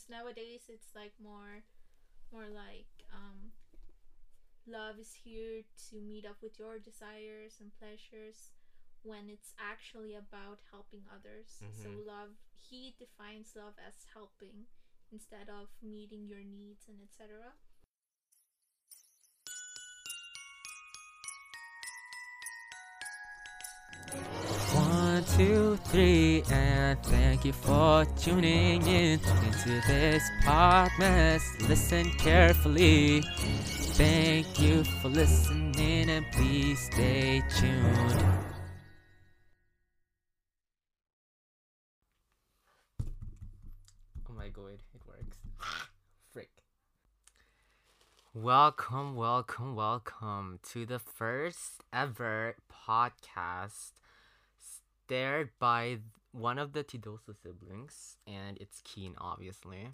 because nowadays it's like more like love is here to meet up with your desires and pleasures, when it's actually about helping others. Mm-hmm. So love, he defines love as helping instead of meeting your needs and etc. One, two, three, and thank you for tuning in into this Podmas. Listen carefully. Thank you for listening, and please stay tuned. Oh my god, it works. Frick. Welcome, welcome, welcome to the first ever podcast started by one of the Tidosa siblings, and it's Keen, obviously.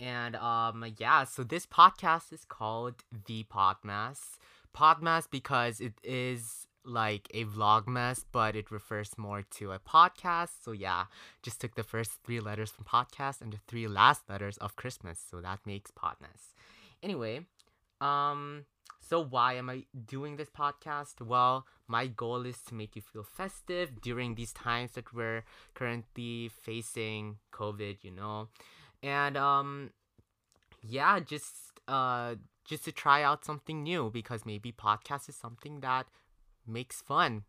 And so this podcast is called The Podmas. Podmas because it is like a vlogmas, but it refers more to a podcast. So yeah, just took the first three letters from podcast and the three last letters of Christmas. So that makes Podmas. Anyway, so why am I doing this podcast? Well, my goal is to make you feel festive during these times that we're currently facing COVID, you know. And just to try out something new, because maybe podcast is something that makes fun,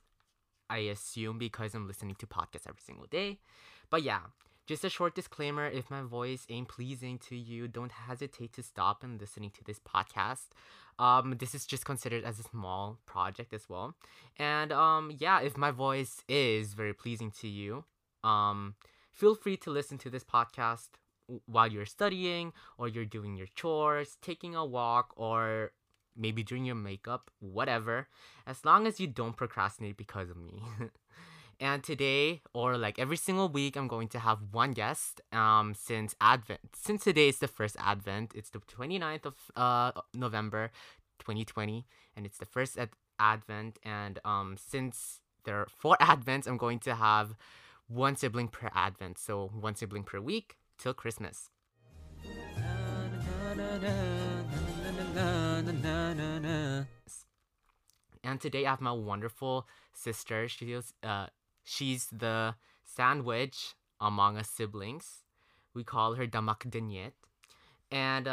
I assume, because I'm listening to podcasts every single day. But yeah, just a short disclaimer, if my voice ain't pleasing to you, don't hesitate to stop and listening to this podcast. This is just considered as a small project as well. And if my voice is very pleasing to you, feel free to listen to this podcast while you're studying, or you're doing your chores, taking a walk, or maybe doing your makeup, whatever, as long as you don't procrastinate because of me. And today, or like every single week, I'm going to have one guest. Since Advent, since today is the first Advent, it's the 29th of November 2020, and it's the first Advent, and since there are four Advents, I'm going to have one sibling per Advent, so one sibling per week till Christmas. And today I have my wonderful sister. She's the sandwich among us siblings. We call her Damak McDoniette. And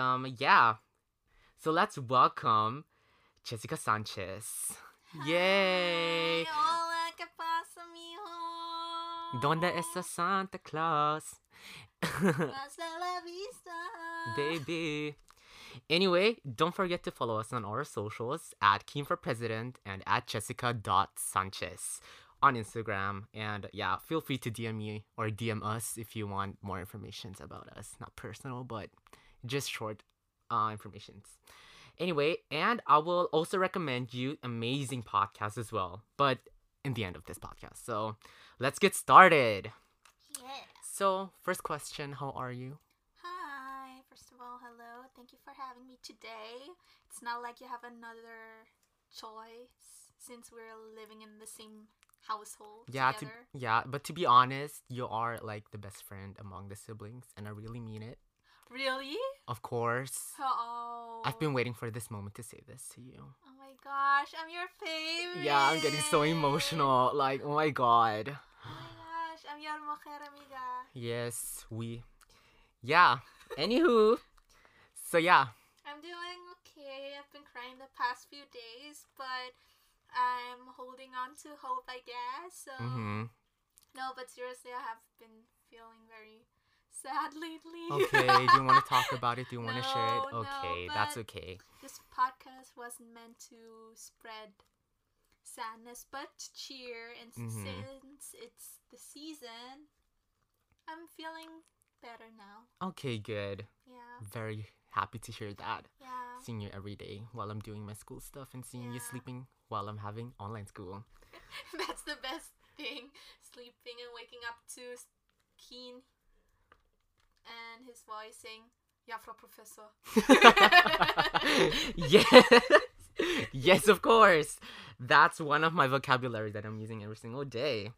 so let's welcome Jessica Sanchez. Yay! Hola, ¿qué pasa, mijo? ¿Dónde está Santa Claus? Hasta la vista, baby. Anyway, don't forget to follow us on our socials at Kim4President and at Jessica.Sanchez on Instagram. And yeah, feel free to DM me or DM us if you want more information about us. Not personal, but just short information. Anyway, and I will also recommend you amazing podcasts as well, but in the end of this podcast. So let's get started. Yeah. So, first question, how are you? Hi, first of all, hello. Thank you for having me today. It's not like you have another choice since we're living in the same household together. But to be honest, you are like the best friend among the siblings, and I really mean it. Really? Of course. Oh. I've been waiting for this moment to say this to you. Oh my gosh, I'm your favorite. Yeah, I'm getting so emotional. Like, oh my god. I'm your mujer, amiga. Yes, we. Yeah. Anywho. So, yeah. I'm doing okay. I've been crying the past few days, but I'm holding on to hope, I guess. So, No, but seriously, I have been feeling very sad lately. Okay. Do you want to talk about it? Do you want to share it? Okay. No, that's okay. This podcast wasn't meant to spread sadness, but cheer, and since it's the season, I'm feeling better now. Okay, good. Yeah. Very happy to hear that. Yeah. Seeing you every day while I'm doing my school stuff, and seeing you sleeping while I'm having online school. That's the best thing. Sleeping and waking up to Keen and his voice saying, "Yeah, Frau Professor." Yes, of course. that's one of my vocabulary that I'm using every single day.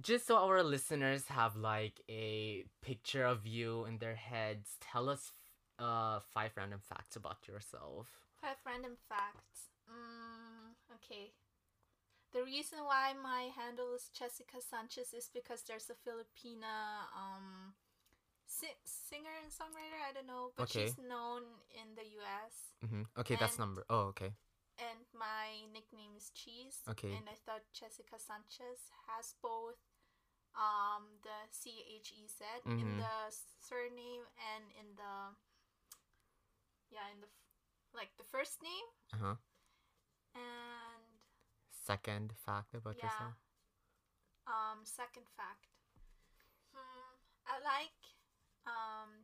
Just so our listeners have like a picture of you in their heads, tell us five random facts about yourself. Five random facts. Okay. The reason why my handle is Jessica Sanchez is because there's a Filipina singer and songwriter, I don't know, but she's known in the US. Mm-hmm. Okay, and that's number. Oh, okay. And my nickname is Cheese. Okay. And I thought Jessica Sanchez has both the CHEZ mm-hmm. in the surname and in the like the first name. Uh-huh. And second fact about yourself. Second fact. I like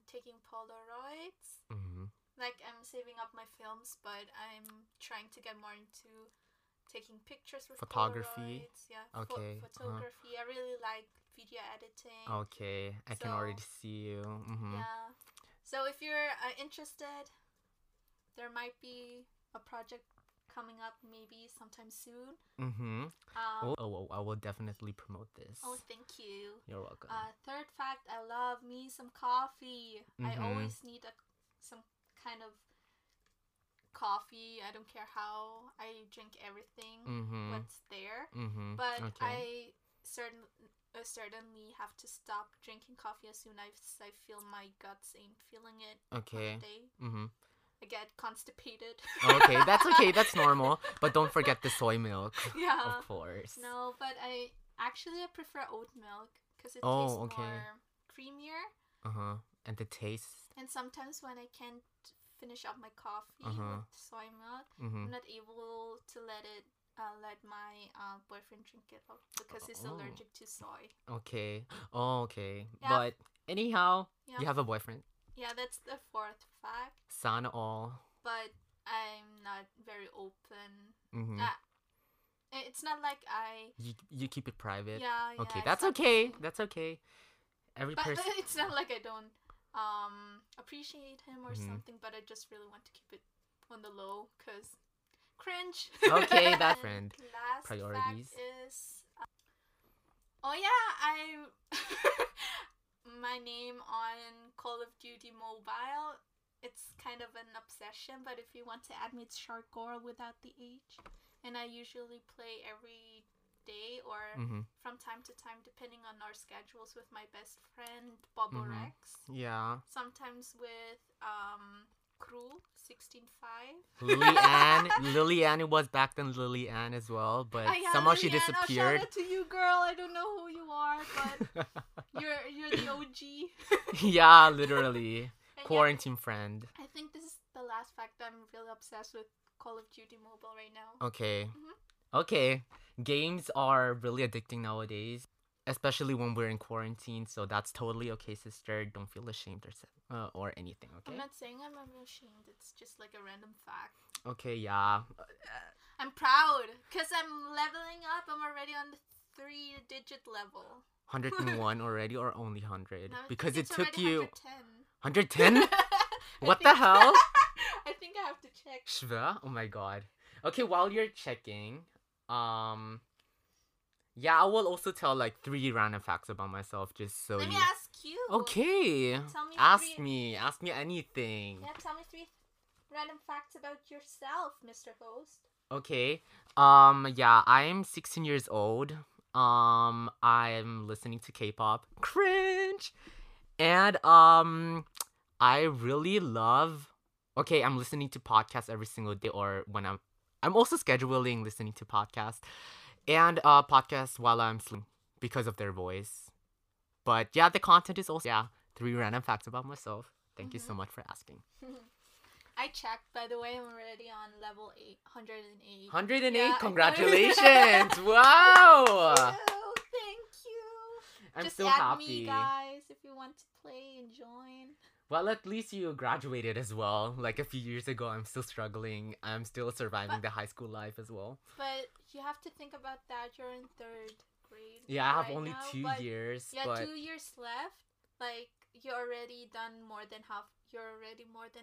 taking Polaroids. Mm-hmm. Like, I'm saving up my films, but I'm trying to get more into taking pictures with photography. Polaroids. Yeah. Okay. Photography. I really like video editing. Okay. I can already see you. Mm-hmm. Yeah. So if you're interested, there might be a project coming up maybe sometime soon. Mm-hmm. I will definitely promote this. Oh, thank you. You're welcome. Third fact, I love me some coffee. Mm-hmm. I always need some kind of coffee. I don't care how I drink everything mm-hmm. what's there, mm-hmm. but I certainly have to stop drinking coffee as soon as I feel my guts ain't feeling it. Okay. Mm-hmm. I get constipated. Okay, that's okay. That's normal. But don't forget the soy milk. Yeah, of course. No, but I prefer oat milk because it tastes more creamier. Uh huh. And the taste. And sometimes when I can't finish up my coffee with soy milk, mm-hmm. I'm not able to let my boyfriend drink it up because he's allergic to soy. Okay. Oh, okay. Yeah. But anyhow, you have a boyfriend. Yeah, that's the fourth fact. Sana all. But I'm not very open. Mm-hmm. It's not like I. You keep it private. Yeah. Okay, that's okay. That's okay. But it's not like I don't appreciate him or something, but I just really want to keep it on the low because cringe. Okay, that friend. Last priorities fact is my name on Call of Duty Mobile. It's kind of an obsession, but if you want to add me, it's Sharkgore without the H, and I usually play every day or from time to time depending on our schedules with my best friend Bobo Rex. Yeah. Sometimes with crew 165. Lilyanne was back then Lilyanne as well, but somehow Lilyanne, she disappeared. Shout out to you, girl. I don't know who you are, but you're the OG. Yeah, literally. Quarantine friend. I think this is the last fact that I'm really obsessed with Call of Duty Mobile right now. Okay. Mm-hmm. Okay, games are really addicting nowadays, especially when we're in quarantine, so that's totally okay, sister. Don't feel ashamed or anything, okay? I'm not saying I'm ashamed, it's just like a random fact. Okay, yeah. I'm proud, because I'm leveling up. I'm already on the 3-digit level. 101 already, or only 100? No, because it took you... 110. 110? What the hell? I think I have to check. Shva? Oh my god. Okay, while you're checking... I will also tell like 3 random facts about myself just so Let me ask you. Okay. Tell me Ask me anything. Yeah, tell me 3 random facts about yourself, Mr. Host. Okay. I'm 16 years old. I'm listening to K-pop. Cringe. And I really love I'm listening to podcasts every single day, or when I'm also scheduling listening to podcasts and podcasts while I'm sleeping because of their voice. But the content is also 3 random facts about myself. Thank you so much for asking. I checked, by the way. I'm already on level 108. 108. Congratulations. Wow. Thank you. I'm just so happy. Just add me, guys, if you want to play and join. Well, at least you graduated as well. Like a few years ago, I'm still struggling. I'm still surviving the high school life as well. But you have to think about that. You're in 3rd grade. Yeah, I have only 2 years. Yeah, 2 years left. Like, you're already more than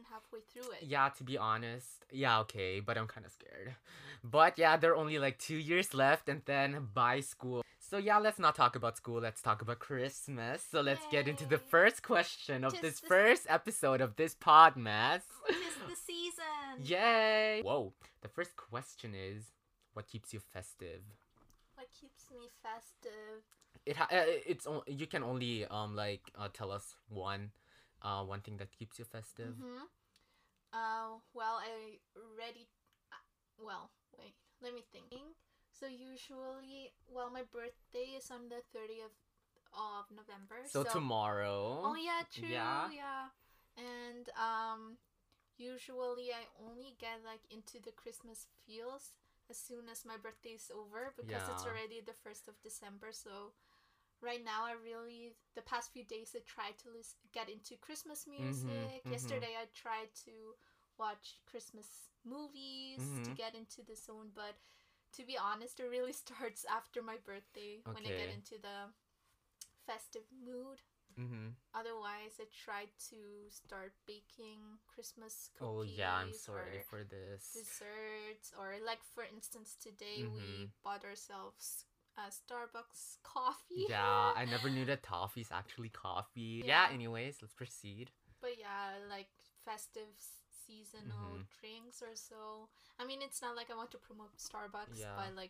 halfway through it. Yeah, to be honest. Yeah, okay, but I'm kind of scared. But yeah, there are only like 2 years left and then bye school. So yeah, let's not talk about school. Let's talk about Christmas. So let's get into the first question of this first episode of this Podmas. Tis the season. Yay. Whoa. The first question is, what keeps you festive? What keeps me festive? You can only tell us one thing that keeps you festive. Mm-hmm. Wait. Let me think. So usually, my birthday is on the 30th of November. So tomorrow. Oh yeah, true. Yeah. And usually I only get into the Christmas feels as soon as my birthday is over because it's already the 1st of December. So right now, the past few days, I tried to get into Christmas music. Mm-hmm, yesterday, I tried to watch Christmas movies to get into the zone. But to be honest, it really starts after my birthday when I get into the festive mood. Mm-hmm. Otherwise, I try to start baking Christmas cookies. Oh yeah, I'm sorry for this. Desserts for instance, today we bought ourselves Starbucks coffee. Yeah, I never knew that toffee's actually coffee. Yeah. Anyways, let's proceed. But yeah, festive seasonal drinks or so. I mean, it's not like I want to promote Starbucks, but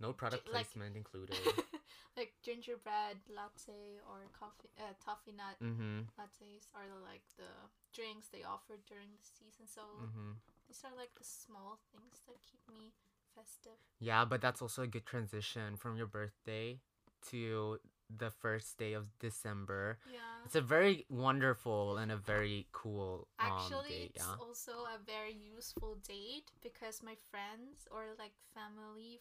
no product placement included. Gingerbread latte or coffee, toffee nut lattes are the drinks they offer during the season. So these are the small things that keep me festive. Yeah, but that's also a good transition from your birthday to the first day of December. Yeah. It's a very wonderful and a very cool date. It's also a very useful date because my friends or family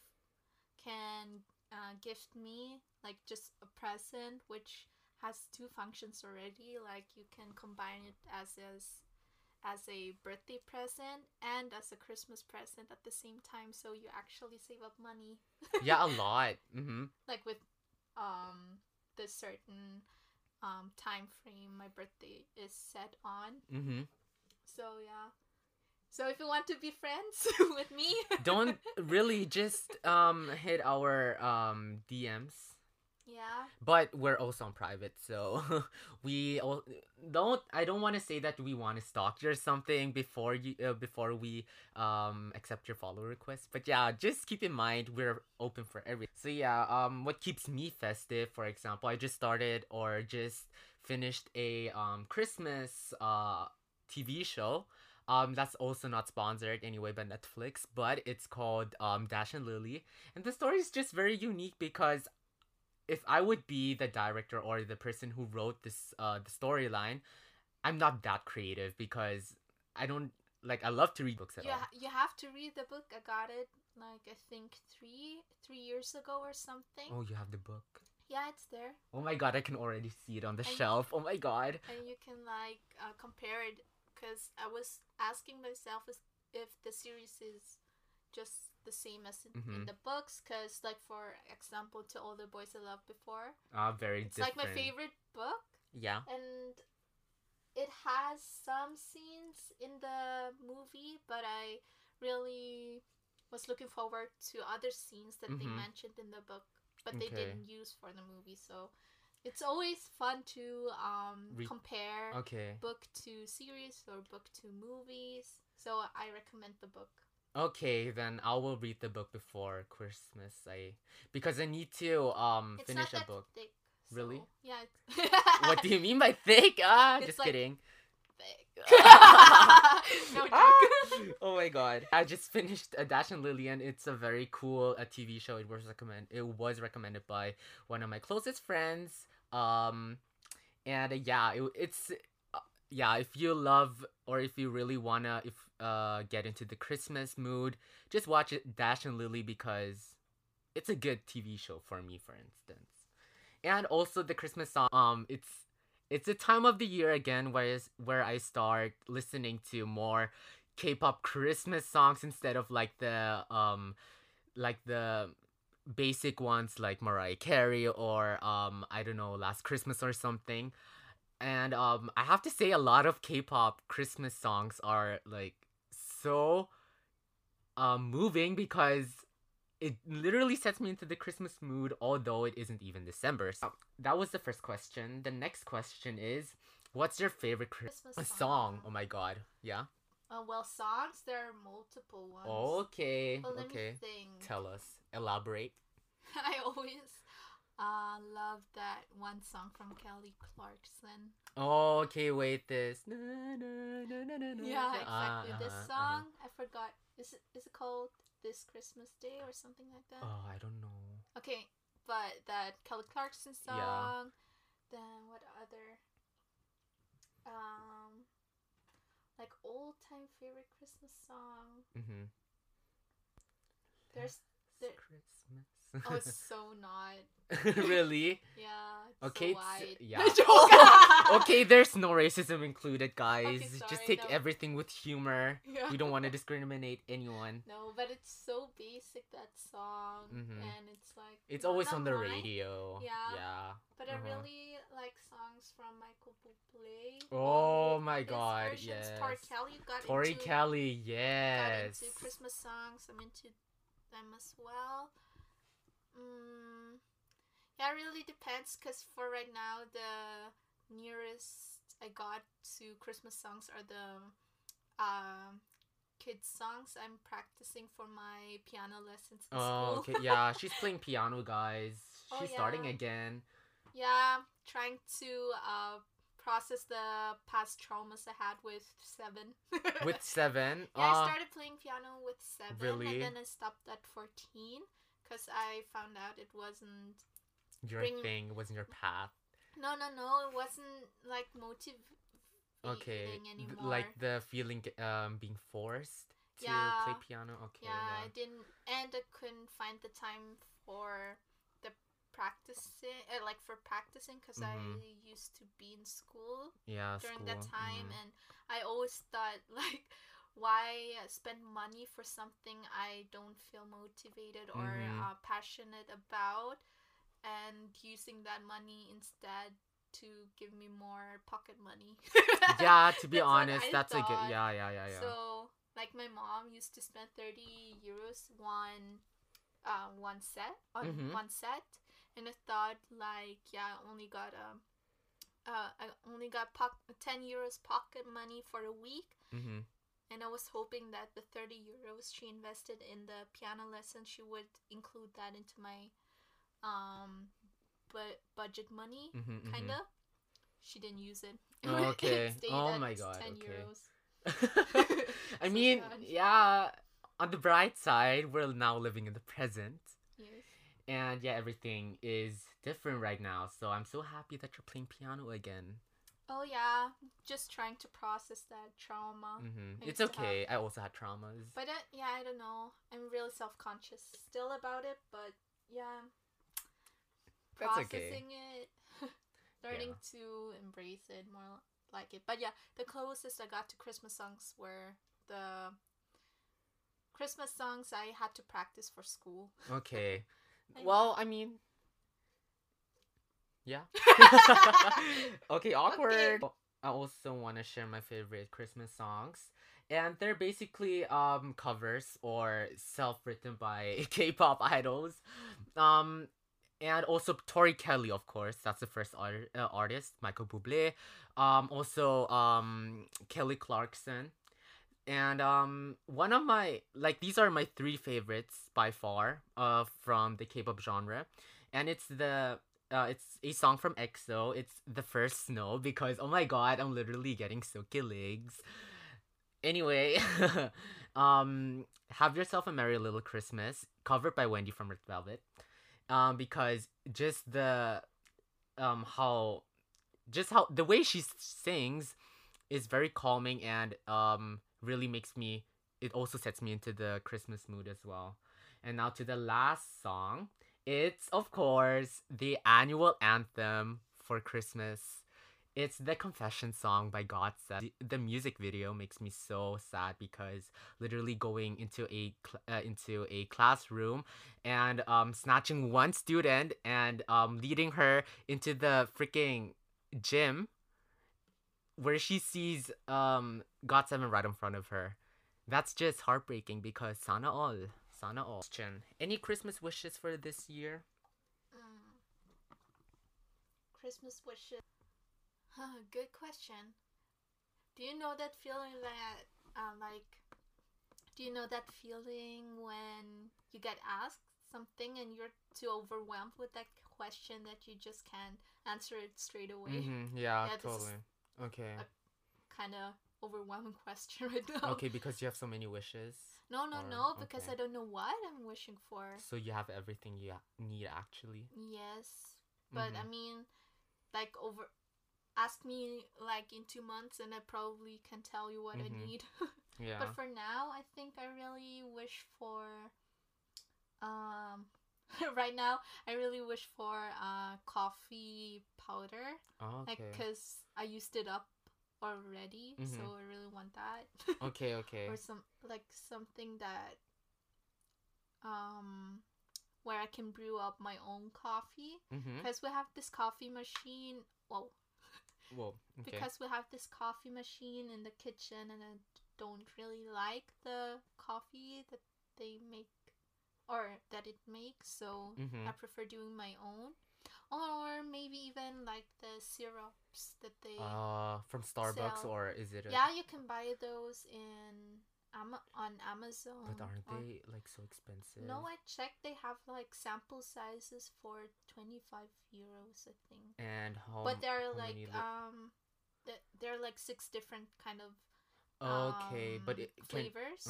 can gift me just a present which has two functions already. You can combine it as a birthday present and as a Christmas present at the same time, so you actually save up money. Yeah, a lot. With the certain time frame my birthday is set on. So yeah. So if you want to be friends with me, don't really just hit our DMs. Yeah. But we're also on private, so I don't want to say that we want to stalk you or something before we accept your follow request. But yeah, just keep in mind we're open for everything. So yeah, what keeps me festive? For example, I just started or just finished a Christmas TV show. That's also not sponsored anyway by Netflix, but it's called Dash and Lily, and the story is just very unique because if I would be the director or the person who wrote this the storyline, I'm not that creative because I don't I love to read books at all. Yeah, you have to read the book. I got it I think three years ago or something. Oh, you have the book? Yeah, it's there. Oh my god, I can already see it on the shelf. Oh my god. And you can compare it. Because I was asking myself if the series is just the same as in the books. Because, for example, To All the Boys I Loved Before. Very different. It's my favorite book. Yeah. And it has some scenes in the movie, but I really was looking forward to other scenes that they mentioned in the book, but they didn't use for the movie, so... It's always fun to compare book to series or book to movies. So I recommend the book. Okay, then I will read the book before Christmas. Because I need to finish a book. It's not that thick. So, really? Yeah. What do you mean by thick? Just kidding. Thick. No joke. Oh my god. I just finished Dash and Lily, and it's a very cool TV show. It was recommended by one of my closest friends. If you love or if you really wanna get into the Christmas mood, just watch it, Dash and Lily, because it's a good TV show for me, for instance. And also the Christmas song, it's a time of the year again where I start listening to more K-pop Christmas songs instead of the basic ones like Mariah Carey or Last Christmas or something. And I have to say, a lot of K-pop Christmas songs are like so moving, because it literally sets me into the Christmas mood, although it isn't even December. So that was the first question. The next question is, what's your favorite Christmas song? Oh my god. Yeah. Well, songs, there are multiple ones. Okay. Well, let me think. Tell us. Elaborate. I always love that one song from Kelly Clarkson. Oh, okay, wait, this. Na, na, na, na, na, yeah, exactly. This song, I forgot. Is it called This Christmas Day or something like that? Oh, I don't know. Okay, but that Kelly Clarkson song. Yeah. Then what other? Like old-time favorite Christmas song. Mm-hmm. There's Christmas. Oh, it's so not. Really? Yeah. It's okay. So wide. Yeah. Oh, okay. There's no racism included, guys. Okay, sorry, just take everything with humor. Yeah. We don't want to discriminate anyone. No, but it's so basic, that song, and it's like it's always on the radio. Yeah. Yeah. But I really like songs from Michael Bublé. Oh my god! Yes. Tori Kelly. Yes. Got into Christmas songs. I'm into them as well. Yeah, it really depends, because for right now, the nearest I got to Christmas songs are the kids songs I'm practicing for my piano lessons in school. Okay. Yeah, she's playing piano, guys. She's starting again. Yeah, trying to process the past traumas I had with 7. With 7? Yeah, I started playing piano with 7, really? And then I stopped at 14. Because I found out it wasn't your thing, it wasn't your path. No, it wasn't like motivating anymore. Like the feeling being forced to play piano. Okay. Yeah, I didn't, and I couldn't find the time for the practicing, because I used to be in school during that time, and I always thought like, why spend money for something I don't feel motivated or passionate about, and using that money instead to give me more pocket money. Yeah, to be honest, that's a good... Yeah. So, like, my mom used to spend 30 euros one set, and I thought, like, I only got 10 euros pocket money for a week. Mm-hmm. And I was hoping that the 30 euros she invested in the piano lesson, she would include that into my budget money, kind of. She didn't use it. Okay. It oh, my God. 10 euros. I mean, yeah, on the bright side, we're now living in the present. Yes. And, yeah, everything is different right now. So I'm so happy that you're playing piano again. Oh, yeah. Just trying to process that trauma. Mm-hmm. It's okay. I also had traumas. But, I don't know. I'm really self-conscious still about it, but, yeah. That's processing okay. it. Learning to embrace it, more like it. But, yeah, the closest I got to Christmas songs were the Christmas songs I had to practice for school. Okay. Well, I mean... Yeah. Okay, awkward. Okay. I also want to share my favorite Christmas songs. And they're basically covers or self-written by K-pop idols. And also Tori Kelly, of course. That's the first artist. Michael Bublé. Also Kelly Clarkson. And one of my... Like, these are my 3 favorites by far from the K-pop genre. And it's a song from EXO. It's The First Snow, because, oh my god, I'm literally getting silky legs. Anyway, Have Yourself a Merry Little Christmas, covered by Wendy from Red Velvet. Because just the how the way she sings is very calming, and really makes me... It also sets me into the Christmas mood as well. And now to the last song. It's, of course, the annual anthem for Christmas. It's the Confession song by GOT7. The music video makes me so sad, because literally going into a classroom and snatching one student and leading her into the freaking gym where she sees GOT7 right in front of her. That's just heartbreaking because sana all. Question: any Christmas wishes for this year? Christmas wishes. Good question. Do you know that feeling that do you know that feeling when you get asked something and you're too overwhelmed with that question that you just can't answer it straight away? Mm-hmm. Yeah, totally. Okay. Kind of overwhelming question right now. Okay, because you have so many wishes? No, because I don't know what I'm wishing for. So you have everything you need, actually? Yes. But I mean, like, ask me like in 2 months and I probably can tell you what I need. Yeah. But for now, I think I really wish for right now, I really wish for coffee powder. Oh, okay. Like, cause I used it up already, so I really want that. Okay. Or something that where I can brew up my own coffee, because we have this coffee machine. Whoa. Okay. Because we have this coffee machine in the kitchen, and I don't really like the coffee that they make or that it makes, so I prefer doing my own. Or maybe even like the syrups that they from Starbucks sell. Or is it? Yeah, you can buy those on Amazon. But aren't they like so expensive? No, I checked. They have like sample sizes for 25 euros, I think. And how? But there are like there are like 6 different kind of flavors.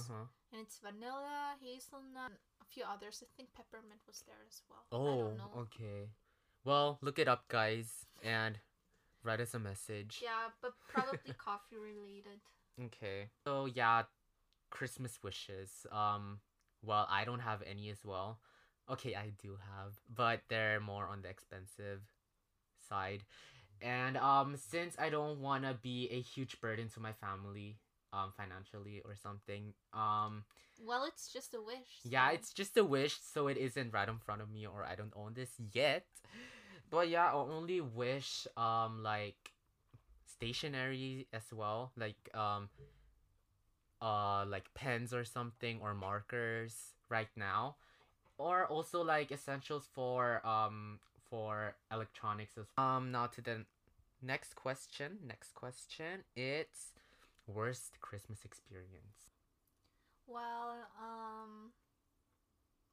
And it's vanilla, hazelnut, and a few others. I think peppermint was there as well. Oh, I don't know. Okay. Well, look it up, guys, and write us a message. Yeah, but probably coffee related. Okay. So yeah, Christmas wishes. Well, I don't have any as well. Okay, I do have, but they're more on the expensive side. And since I don't want to be a huge burden to my family financially or something. Well, it's just a wish. So. Yeah, it's just a wish, so it isn't right in front of me or I don't own this yet. But yeah, I only wish like stationery as well, like pens or something or markers right now, or also like essentials for electronics as well. Now to the next question. It's worst Christmas experience. Well,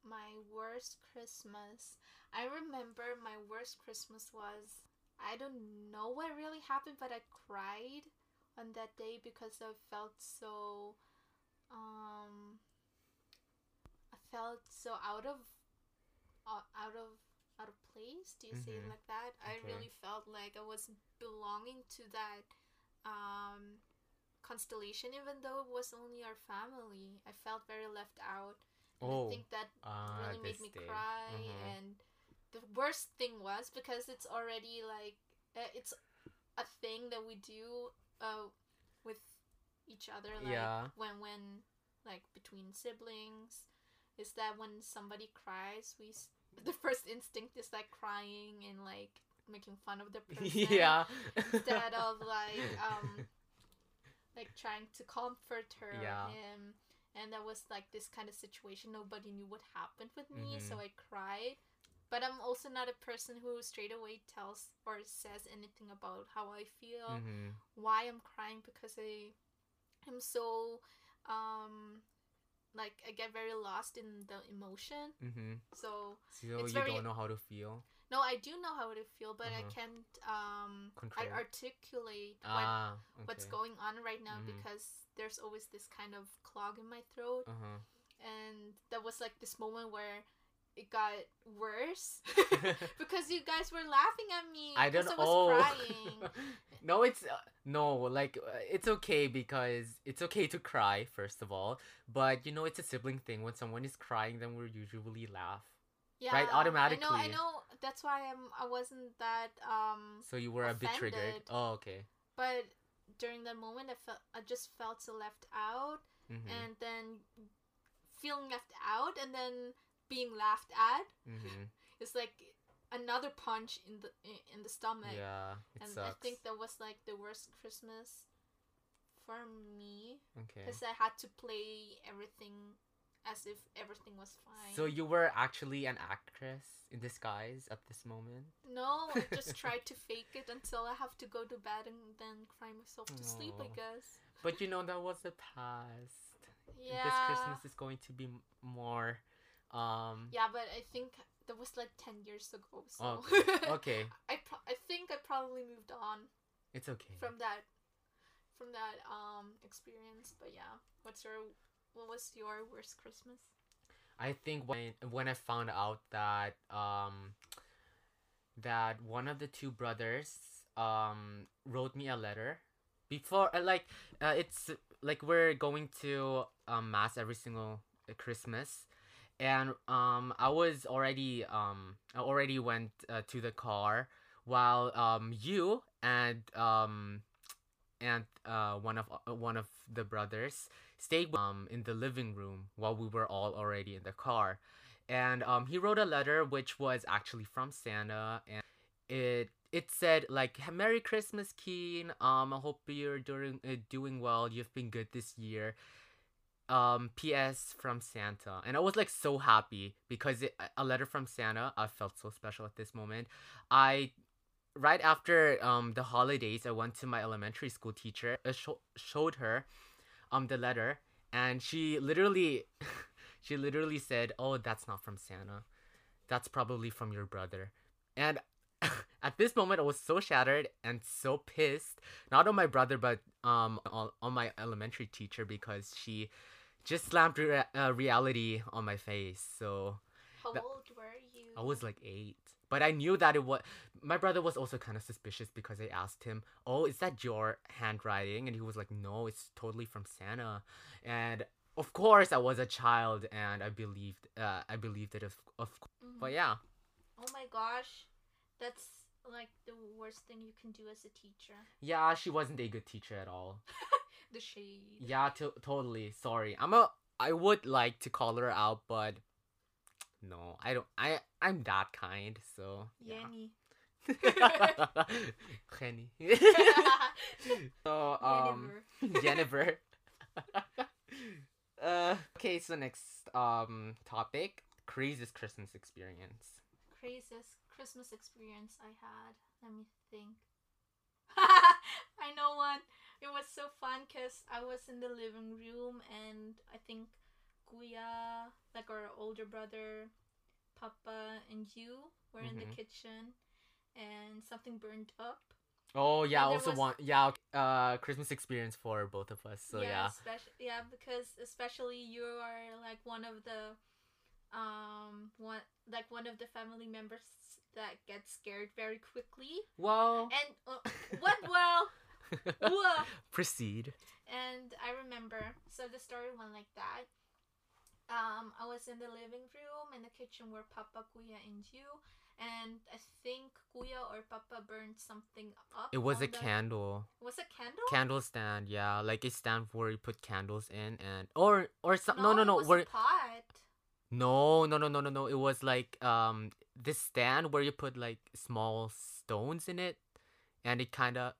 my worst Christmas. I remember my worst Christmas was, I don't know what really happened, but I cried on that day because I felt so out of place. Do you say it like that? Okay. I really felt like I wasn't belonging to that constellation, even though it was only our family. I felt very left out. I think that really made me cry. And the worst thing was, because it's already like it's a thing that we do with each other, like when like between siblings, is that when somebody cries, the first instinct is like crying and like making fun of the person, instead of like trying to comfort her or him. And that was like this kind of situation. Nobody knew what happened with me, so I cried. But I'm also not a person who straight away tells or says anything about how I feel, why I'm crying, because I am so like I get very lost in the emotion. So you don't know how to feel? No, I do know how to feel, but I can't articulate what's going on right now, because there's always this kind of clog in my throat. And that was like this moment where it got worse because you guys were laughing at me. I don't know. Crying. No, it's it's okay, because it's okay to cry, first of all. But you know, it's a sibling thing. When someone is crying, then we usually laugh. Yeah, right, automatically. I know. That's why I wasn't that so you were offended, a bit triggered. Oh, okay. But during that moment, I just felt so left out, and then feeling left out, and then being laughed at. It's like another punch in the stomach. Yeah, it sucks. I think that was like the worst Christmas for me. Okay. Because I had to play everything as if everything was fine. So you were actually an actress in disguise at this moment? No, I just tried to fake it until I have to go to bed and then cry myself to sleep, I guess. But you know, that was the past. Yeah. This Christmas is going to be more... yeah, but I think that was like 10 years ago, so... Okay. I think I probably moved on. It's okay. From that experience, but yeah. What was your worst Christmas? I think when I found out that that one of the two brothers wrote me a letter before it's like we're going to mass every single Christmas, and I was already I already went to the car while you and one of the brothers stayed in the living room while we were all already in the car, and he wrote a letter which was actually from Santa, and it said like, "Merry Christmas, Keen. I hope you're doing well. You've been good this year. P.S. from Santa." And I was like so happy because a letter from Santa. I felt so special at this moment. Right after the holidays, I went to my elementary school teacher. I showed her the letter, and she literally said, "Oh, that's not from Santa. That's probably from your brother." And at this moment, I was so shattered and so pissed, not on my brother, but on my elementary teacher, because she just slammed reality on my face. So how old were you? I was like 8. But I knew that my brother was also kind of suspicious, because I asked him, "Oh, is that your handwriting?" And he was like, "No, it's totally from Santa." And of course, I was a child, and I believed it, of course. Mm-hmm. But yeah. Oh my gosh, that's like the worst thing you can do as a teacher. Yeah, she wasn't a good teacher at all. The shade. Yeah, totally. Sorry. I would like to call her out, but no, I don't. I'm that kind, so. Yenny. Jenny. So Jennifer. Okay, so next topic: craziest Christmas experience. Craziest Christmas experience I had. Let me think. I know one. It was so fun because I was in the living room, and I think Kuya, like our older brother, Papa, and you were in the kitchen, and something burned up. Oh yeah, Christmas experience for both of us. So yeah, because especially you are like one of the family members that gets scared very quickly. Wow. And proceed. And I remember the story went like that. I was in the living room, and the kitchen were Papa, Kuya, and you. And I think Kuya or Papa burned something up. It was a candle. It was a candle? Candle stand, yeah. Like a stand where you put candles in and... Or something. No. It was a pot. No. It was like this stand where you put like small stones in it. And it kind of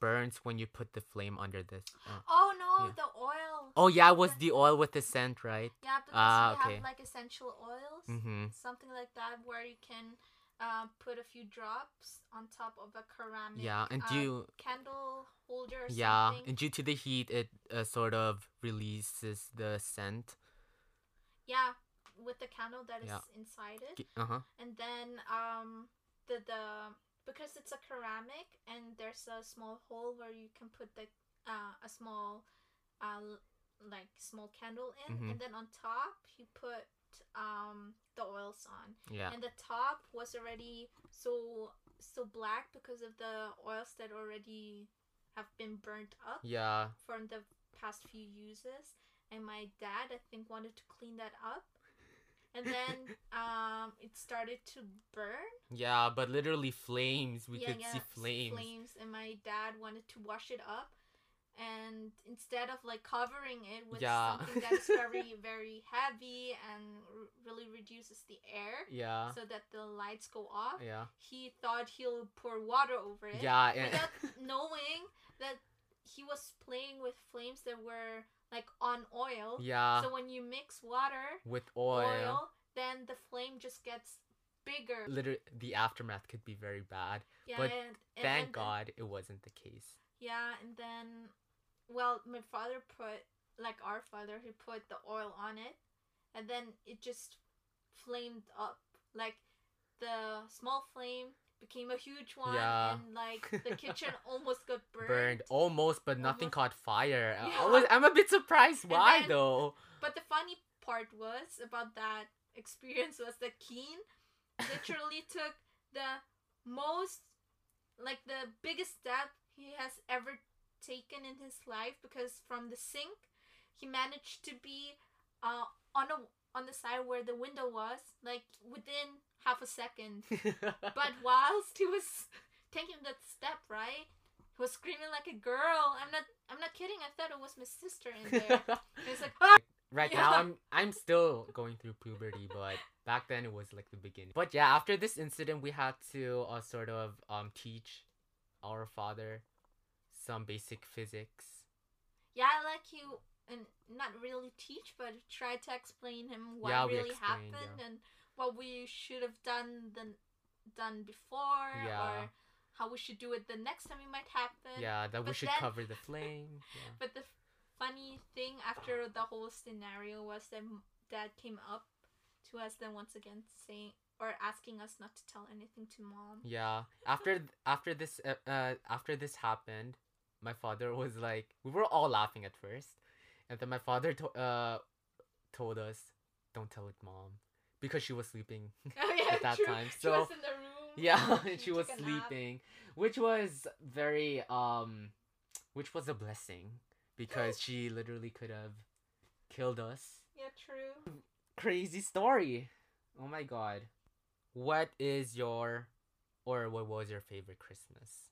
burns when you put the flame under this. Oh no, yeah. The oil. Oh yeah, it was the oil with the scent, right? Yeah, because we have like essential oils, something like that, where you can put a few drops on top of a ceramic candle holder or something. Yeah, and due to the heat, it sort of releases the scent. Yeah, with the candle that is inside it. And then because it's a ceramic, and there's a small hole where you can put the small candle in, and then on top you put the oils on, and the top was already so black because of the oils that already have been burnt up from the past few uses, and my dad, I think, wanted to clean that up, and then it started to burn, but literally flames, we could see flames, and my dad wanted to wash it up. And instead of like covering it with something that's very, very heavy and really reduces the air, so that the lights go off, he thought he'll pour water over it, without knowing that he was playing with flames that were like on oil. So when you mix water with oil, then the flame just gets bigger. Literally, the aftermath could be very bad. But thank God it wasn't the case. And then, well, my father put, like our father, he put the oil on it, and then it just flamed up. Like, the small flame became a huge one, and, like, the kitchen almost got burned. Almost, but nothing caught fire. I'm a bit surprised why, then, though. But the funny part was, about that experience, was that Keen literally took the most, like, the biggest step he has ever taken in his life, because from the sink, he managed to be on the side where the window was, like within half a second. But whilst he was taking that step, right, he was screaming like a girl. I'm not kidding. I thought it was my sister in there. And it's like, ah! Now I'm still going through puberty, but back then it was like the beginning. But yeah, after this incident, we had to sort of teach our father some basic physics. Like you, and not really teach, but try to explain him what really happened and what we should have done before, or how we should do it the next time it might happen. But we should cover the flame. But the funny thing after the whole scenario was that Dad came up to us then once again saying, or asking us not to tell anything to Mom. After this happened, my father was like, we were all laughing at first, and then my father told us, don't tell it Mom, because she was sleeping at that time. So she was in the room. She was sleeping, which was very which was a blessing, because she literally could have killed us. Crazy story. Oh my God. What is your, or what was your favorite Christmas?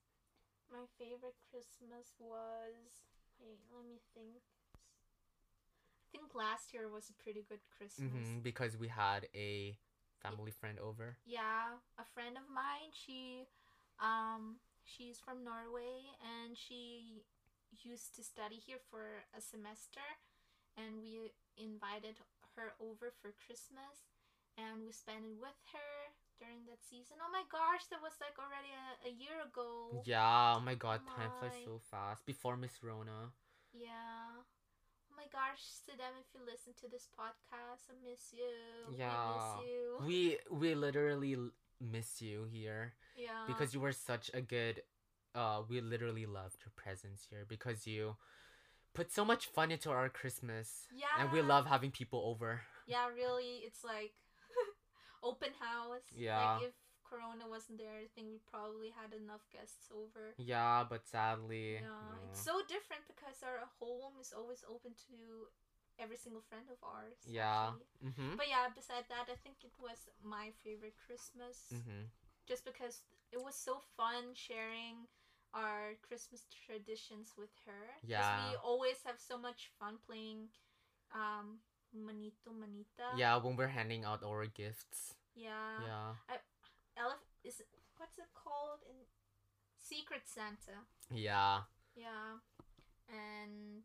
My favorite Christmas was, wait, let me think. I think last year was a pretty good Christmas. Because we had a family friend over. A friend of mine, she's from Norway, and she used to study here for a semester, and we invited her over for Christmas, and we spent it with her during that season. Oh my gosh, that was like already a year ago. Oh my God, time flies so fast. Before Miss Rona. Oh my gosh, Sadam, if you listen to this podcast, I miss you. I miss you. We literally miss you here. Because you were such a good... we literally loved your presence here, because you put so much fun into our Christmas. And we love having people over. Really, it's like... open house. Like, if Corona wasn't there, I think we probably had enough guests over. But sadly... It's so different because our home is always open to every single friend of ours. But beside that, I think it was my favorite Christmas. Just because it was so fun sharing our Christmas traditions with her. Because we always have so much fun playing... Manito, Manita. When we're handing out our gifts. What's it called? In Secret Santa. And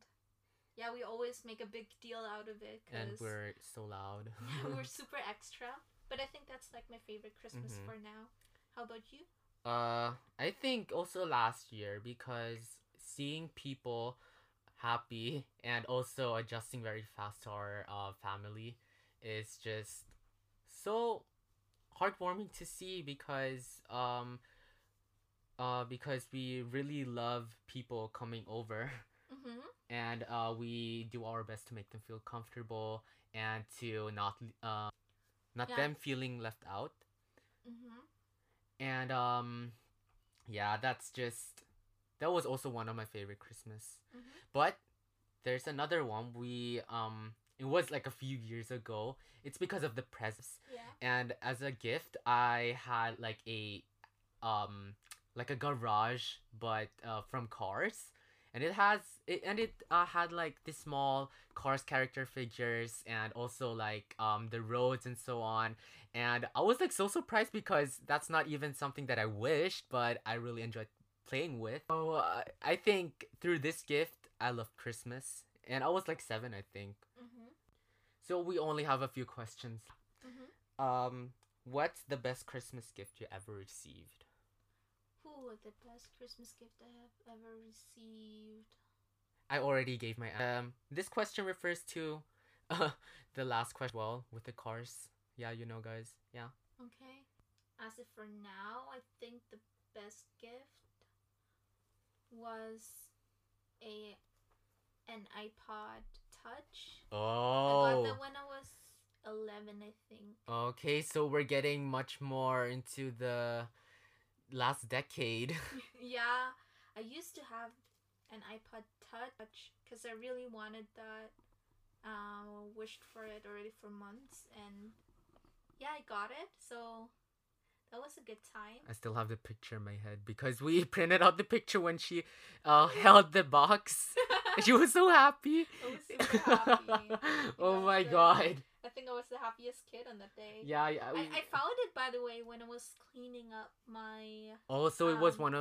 we always make a big deal out of it. And we're so loud. We're super extra. But I think that's like my favorite Christmas for now. How about you? I think also last year, because seeing people happy and also adjusting very fast to our family is just so heartwarming to see, because we really love people coming over, and we do our best to make them feel comfortable and to not them feeling left out. And that was also one of my favorite Christmas. But there's another one. We it was like a few years ago. It's because of the presents. And as a gift, I had like a garage, but from cars. and it had like the small cars character figures, and also like the roads and so on. And I was like so surprised because that's not even something that I wished, but I really enjoyed playing with. So I think through this gift, I loved Christmas, and I was like 7, I think. Mm-hmm. So we only have a few questions. Mm-hmm. What's the best Christmas gift you ever received? The best Christmas gift I have ever received. I already gave my this question refers to the last question, well, with the cars. Yeah, you know, guys. Yeah. Okay. As if for now, I think the best gift was an iPod Touch. Oh. I got that when I was 11, I think. Okay, so we're getting much more into the last decade. Yeah, I used to have an iPod Touch because I really wanted that, wished for it already for months, and yeah, I got it, so that was a good time. I still have the picture in my head because we printed out the picture when she held the box. She was so happy. I was super happy. Oh my god. I think I was the happiest kid on that day. Yeah, yeah. I found it, by the way, when I was cleaning up my. Oh, so it was one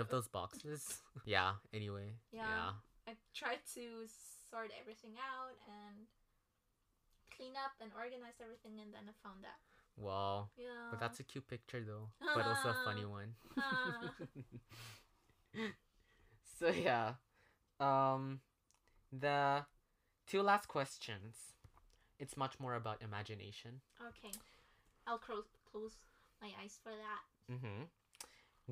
of those boxes. Yeah. Anyway. Yeah. I tried to sort everything out and clean up and organize everything, and then I found that. Wow. Yeah. But that's a cute picture though, but also a funny one. So yeah. The two last questions. It's much more about imagination. Okay. I'll close my eyes for that. Mm-hmm.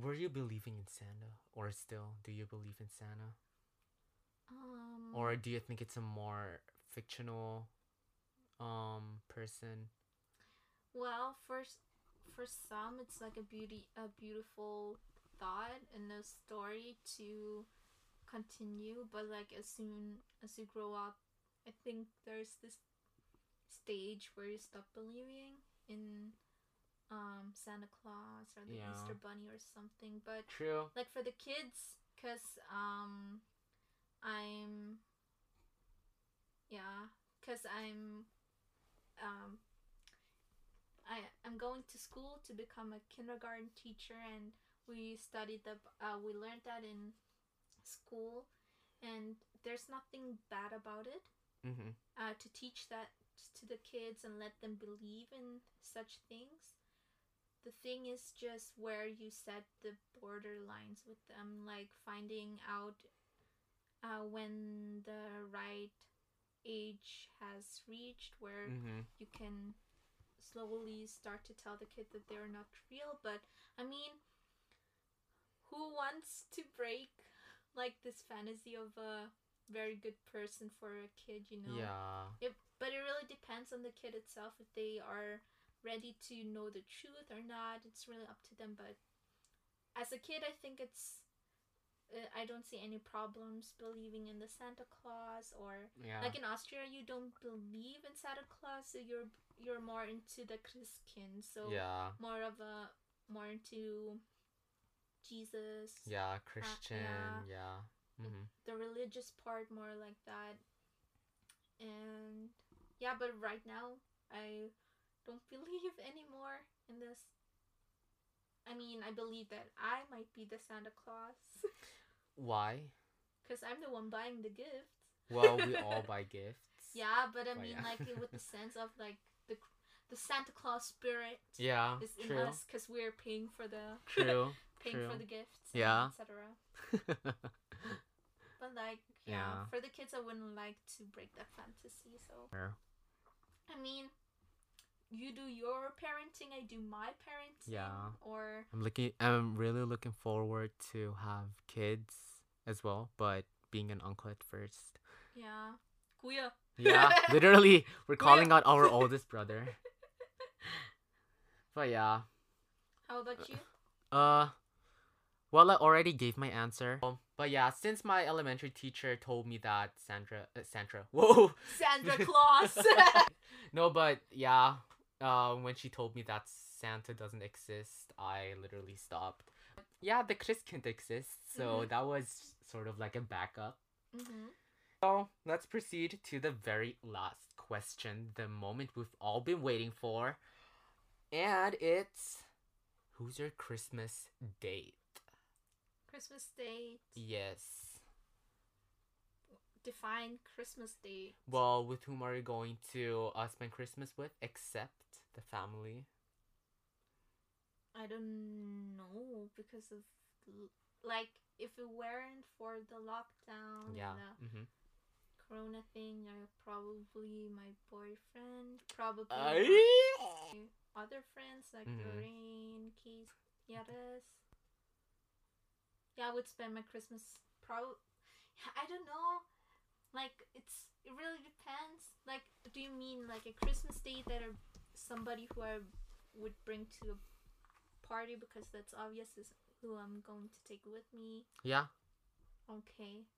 Were you believing in Santa? Or still, do you believe in Santa? Or do you think it's a more fictional person? Well, for some, it's like a beautiful thought and a story to continue, but like as soon as you grow up, I think there's this stage where you stop believing in Santa Claus or the Easter Bunny or something. But true, like for the kids, because I'm going to school to become a kindergarten teacher, and we studied we learned that in school, and there's nothing bad about it. Mm-hmm. To teach that to the kids and let them believe in such things. The thing is just where you set the borderlines with them, like finding out when the right age has reached where you can slowly start to tell the kid that they're not real. But I mean, who wants to break like this fantasy of a very good person for a kid, you know? Yeah. But it really depends on the kid itself, if they are ready to know the truth or not. It's really up to them. But as a kid, I think it's I don't see any problems believing in the Santa Claus, or like in Austria, you don't believe in Santa Claus, so you're more into the Christkind, so more into Jesus, Christian, the religious part, more like that. And but right now I don't believe anymore in this. I mean, I believe that I might be the Santa Claus. Why? Because I'm the one buying the gifts. Well, we all buy gifts. Yeah, but I mean, like with the sense of like the Santa Claus spirit. Yeah, is in us because we're paying for the for the gifts. Yeah. Etc. But like, for the kids, I wouldn't like to break that fantasy. So. Yeah. I mean, you do your parenting, I do my parenting. Yeah. Or I'm really looking forward to have kids as well, but being an uncle at first. Yeah. Kuya. Yeah. Literally, we're calling out our oldest brother. But yeah. How about you? Well, I already gave my answer. But yeah, since my elementary teacher told me that Santa Claus. No, but yeah. When she told me that Santa doesn't exist, I literally stopped. yeah, the Chris can't exist, so mm-hmm. that was sort of like a backup. Mm-hmm. So let's proceed to the very last question, the moment we've all been waiting for, and it's, who's your Christmas date? Christmas date? Yes. Define Christmas date. Well, with whom are you going to spend Christmas with, except the family? I don't know, because of, like, if it weren't for the lockdown and the mm-hmm. corona thing, probably my boyfriend, my other friends, like Lorraine, Keith, Yaris. Yeah, I would spend my Christmas, I don't know. Like, it really depends. Like, do you mean like a Christmas date that somebody who I would bring to a party, because that's obvious is who I'm going to take with me? Yeah. Okay.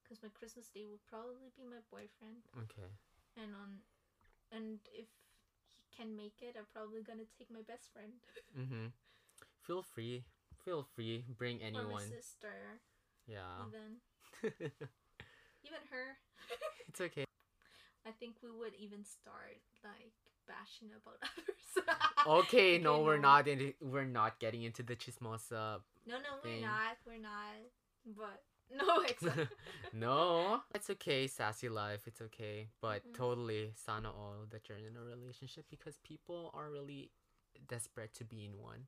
Because my Christmas date would probably be my boyfriend. Okay. And if he can make it, I'm probably gonna take my best friend. Mm-hmm. Feel free. Bring anyone. Or my sister. Yeah. Even. Even her. It's okay. I think we would even start like bashing about others. Okay, no, we're not. We're not getting into the chismosa. No, thing. We're not. But no, exactly. No, it's okay. Sassy life, it's okay. But totally, sana all that you're in a relationship, because people are really desperate to be in one.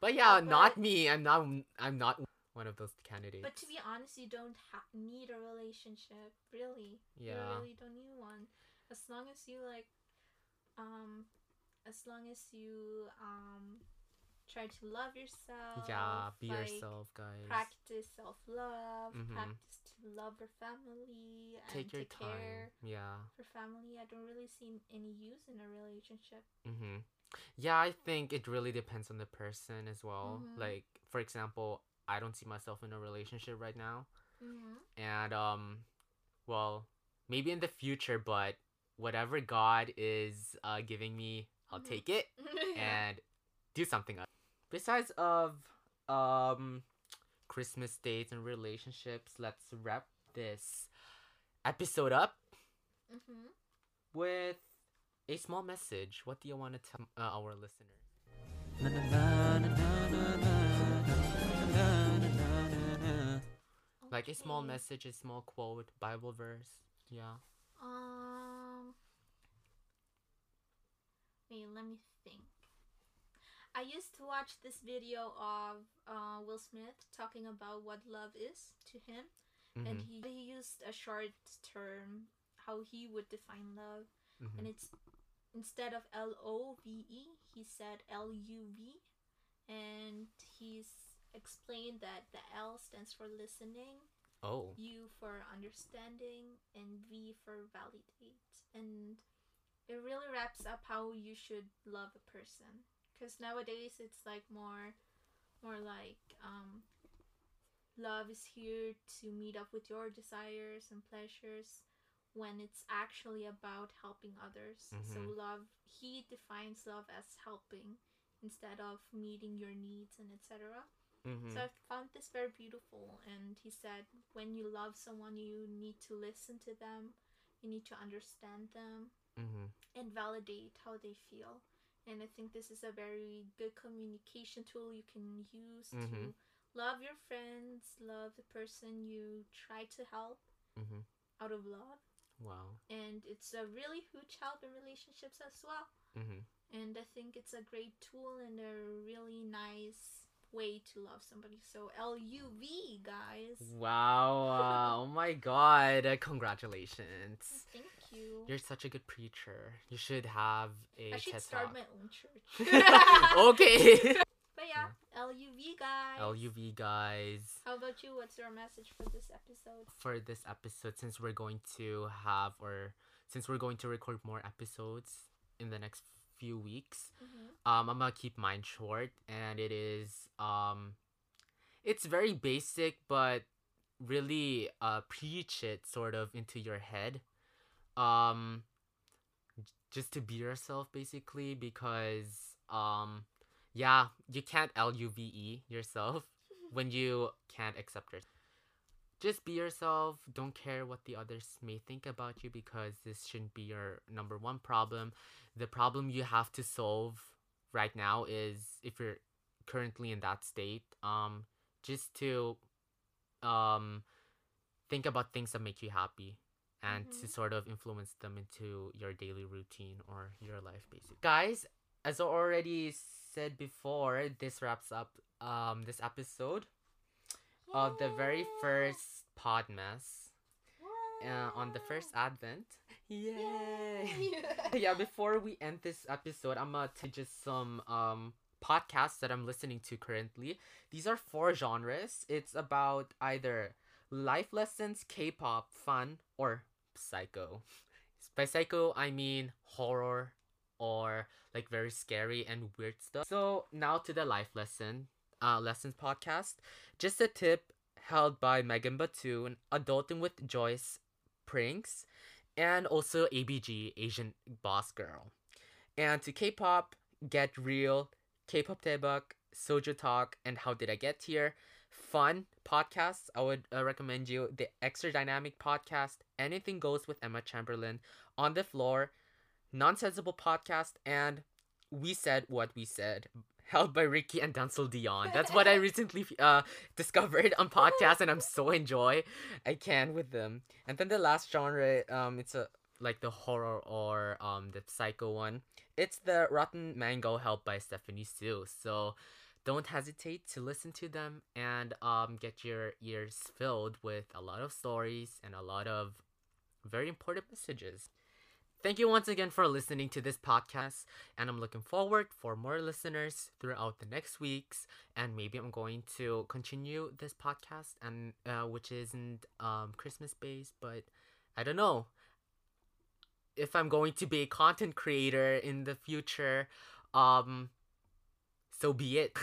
But yeah, not me. I'm not one of those candidates. But to be honest, you don't need a relationship, really. Yeah. You really don't need one. As long as you try to love yourself. Yeah, be yourself, guys. Practice self-love. Mm-hmm. Practice to love your family. Take care. Yeah. For family, I don't really see any use in a relationship. Mm-hmm. Yeah, I think it really depends on the person as well. Mm-hmm. Like, for example, I don't see myself in a relationship right now. Mm-hmm. And, well, maybe in the future, but whatever God is giving me, I'll take it and do something else. Besides of Christmas dates and relationships, let's wrap this episode up with a small message. What do you want to tell our listeners? Na, na, na, na, na, na. Like a small message, a small quote, Bible verse. Yeah. Wait, let me think. I used to watch this video of Will Smith talking about what love is to him. Mm-hmm. And he used a short term, how he would define love. Mm-hmm. And it's, instead of L-O-V-E, he said L-U-V. And he's explained that the L stands for listening, U for understanding, and V for validate. And it really wraps up how you should love a person, because nowadays it's like more like love is here to meet up with your desires and pleasures, when it's actually about helping others. So love, he defines love as helping instead of meeting your needs and etc. So I found this very beautiful. And he said, when you love someone, you need to listen to them, you need to understand them, and validate how they feel. And I think this is a very good communication tool you can use to love your friends, love the person you try to help out of love. Wow. And it's a really huge help in relationships as well. And I think it's a great tool and a really nice way to love somebody. So L-U-V, guys. Wow. Oh my god, congratulations. Thank you. You're such a good preacher. You should have a TED Talk. I should start my own church. Okay. But yeah, L-U-V, guys. L-U-V, guys. How about you? What's your message for this episode? Since we're going to record more episodes in the next few weeks, I'm gonna keep mine short, and it is it's very basic, but really preach it sort of into your head, just to be yourself, basically, because yeah, you can't L-U-V-E yourself. when you can't accept yourself. Just be yourself. Don't care what the others may think about you, because this shouldn't be your number one problem. The problem you have to solve right now is, if you're currently in that state, just to think about things that make you happy and to sort of influence them into your daily routine or your life, basically. Guys, as I already said before, this wraps up this episode of the very first Podmas on the first Advent. Yay! Yeah, before we end this episode, I'm gonna to just some podcasts that I'm listening to currently. These are 4 genres. It's about either life lessons, K-pop, fun, or psycho. By psycho, I mean horror or like very scary and weird stuff. So now to the life lesson. Lessons podcast. Just a Tip, held by Megan Batun, Adulting with Joyce Prinks, and also ABG, Asian Boss Girl. And to K-pop, Get Real, K-pop Daebak, Soju Talk, and How Did I Get Here. Fun podcasts, I would recommend you the Extra Dynamic podcast, Anything Goes with Emma Chamberlain, On the Floor, Nonsensible podcast, and We Said What We Said, held by Ricky and Duncel. That's what I recently discovered on podcasts, and I'm so enjoy. I can with them. And then the last genre, it's a like the horror or the psycho one. It's the Rotten Mango, held by Stephanie Sue. So don't hesitate to listen to them and get your ears filled with a lot of stories and a lot of very important messages. Thank you once again for listening to this podcast, and I'm looking forward for more listeners throughout the next weeks, and maybe I'm going to continue this podcast, and which isn't Christmas based, but I don't know if I'm going to be a content creator in the future. So be it.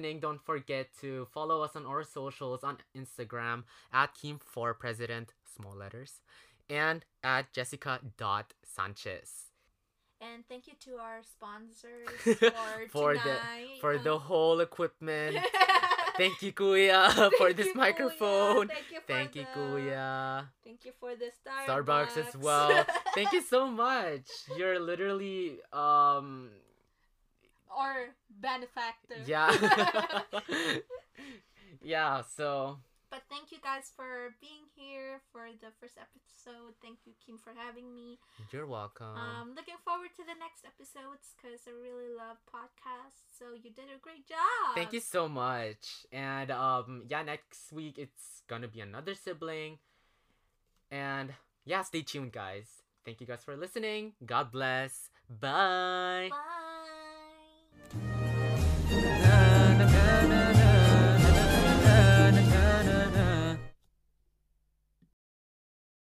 Don't forget to follow us on our socials on Instagram at Kim4President, small letters, and at Jessica.Sanchez. And thank you to our sponsors for tonight. For the whole equipment. Thank you, Kuya, for this microphone. Thank you, Kuya. Thank you for the Starbucks as well. Thank you so much. You're literally our benefactor. Yeah. Yeah, so... But thank you guys for being here for the first episode. Thank you, Kim, for having me. You're welcome. Looking forward to the next episodes, because I really love podcasts. So you did a great job. Thank you so much. And yeah, next week it's gonna be another sibling. And yeah, stay tuned, guys. Thank you guys for listening. God bless. Bye. Bye.